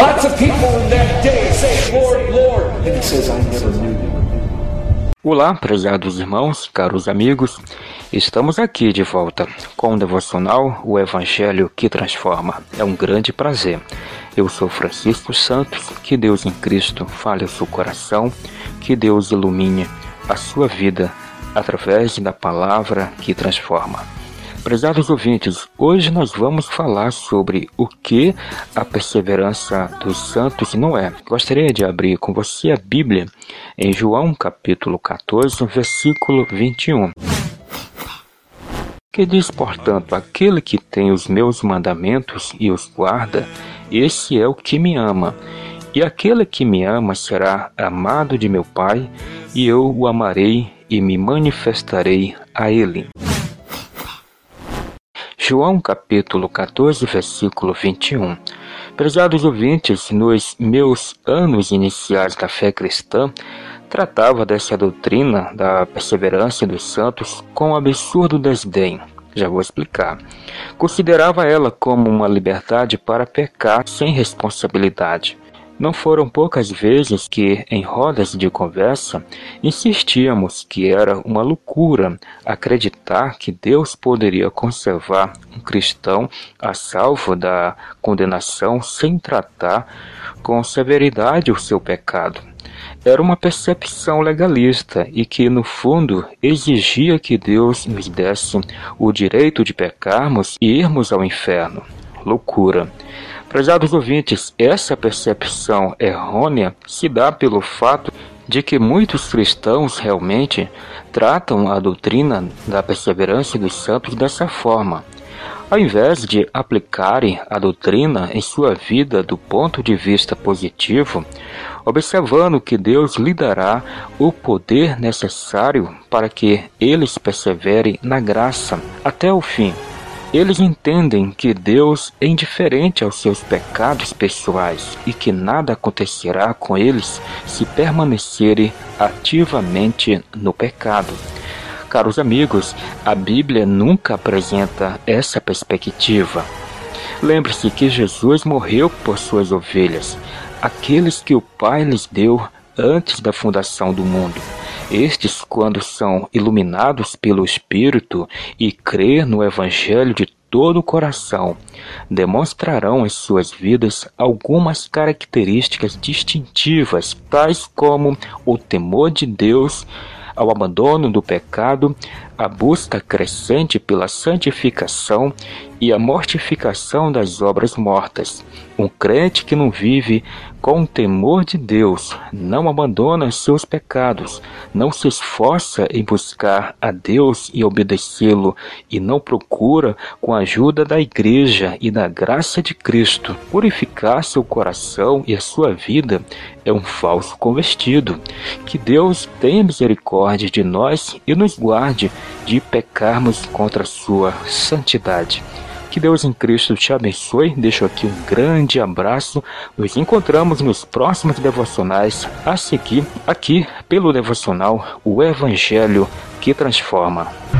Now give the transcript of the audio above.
Lots of people in that day say, Lord, Lord. And he says, I never knew you. Olá, prezados irmãos, caros amigos. Estamos aqui de volta com o devocional O Evangelho que Transforma. É um grande prazer. Eu sou Francisco Santos. Que Deus em Cristo fale o seu coração. Que Deus ilumine a sua vida através da palavra que transforma. Prezados ouvintes, hoje nós vamos falar sobre o que a perseverança dos santos não é. Gostaria de abrir com você a Bíblia em João capítulo 14, versículo 21. Que diz, portanto, aquele que tem os meus mandamentos e os guarda, esse é o que me ama. E aquele que me ama será amado de meu Pai, e eu o amarei e me manifestarei a ele. João capítulo 14, versículo 21. Prezados ouvintes, nos meus anos iniciais da fé cristã, tratava dessa doutrina da perseverança dos santos com um absurdo desdém. Já vou explicar. Considerava ela como uma liberdade para pecar sem responsabilidade. Não foram poucas vezes que, em rodas de conversa, insistíamos que era uma loucura acreditar que Deus poderia conservar um cristão a salvo da condenação sem tratar com severidade o seu pecado. Era uma percepção legalista e que, no fundo, exigia que Deus nos desse o direito de pecarmos e irmos ao inferno. Loucura. Prezados ouvintes, essa percepção errônea se dá pelo fato de que muitos cristãos realmente tratam a doutrina da perseverança dos santos dessa forma. Ao invés de aplicarem a doutrina em sua vida do ponto de vista positivo, observando que Deus lhe dará o poder necessário para que eles perseverem na graça até o fim. Eles entendem que Deus é indiferente aos seus pecados pessoais e que nada acontecerá com eles se permanecerem ativamente no pecado. Caros amigos, a Bíblia nunca apresenta essa perspectiva. Lembre-se que Jesus morreu por suas ovelhas, aqueles que o Pai lhes deu antes da fundação do mundo. Estes, quando são iluminados pelo Espírito e crêem no Evangelho de todo o coração, demonstrarão em suas vidas algumas características distintivas, tais como o temor de Deus, ao abandono do pecado, a busca crescente pela santificação e a mortificação das obras mortas. Um crente que não vive com o temor de Deus, não abandona seus pecados, não se esforça em buscar a Deus e obedecê-lo, e não procura, com a ajuda da Igreja e da graça de Cristo, purificar seu coração e a sua vida, é um falso convertido. Que Deus tenha misericórdia de nós e nos guarde de pecarmos contra a sua santidade. Que Deus em Cristo te abençoe. Deixo aqui um grande abraço. Nos encontramos nos próximos devocionais a seguir, aqui pelo devocional O Evangelho que Transforma.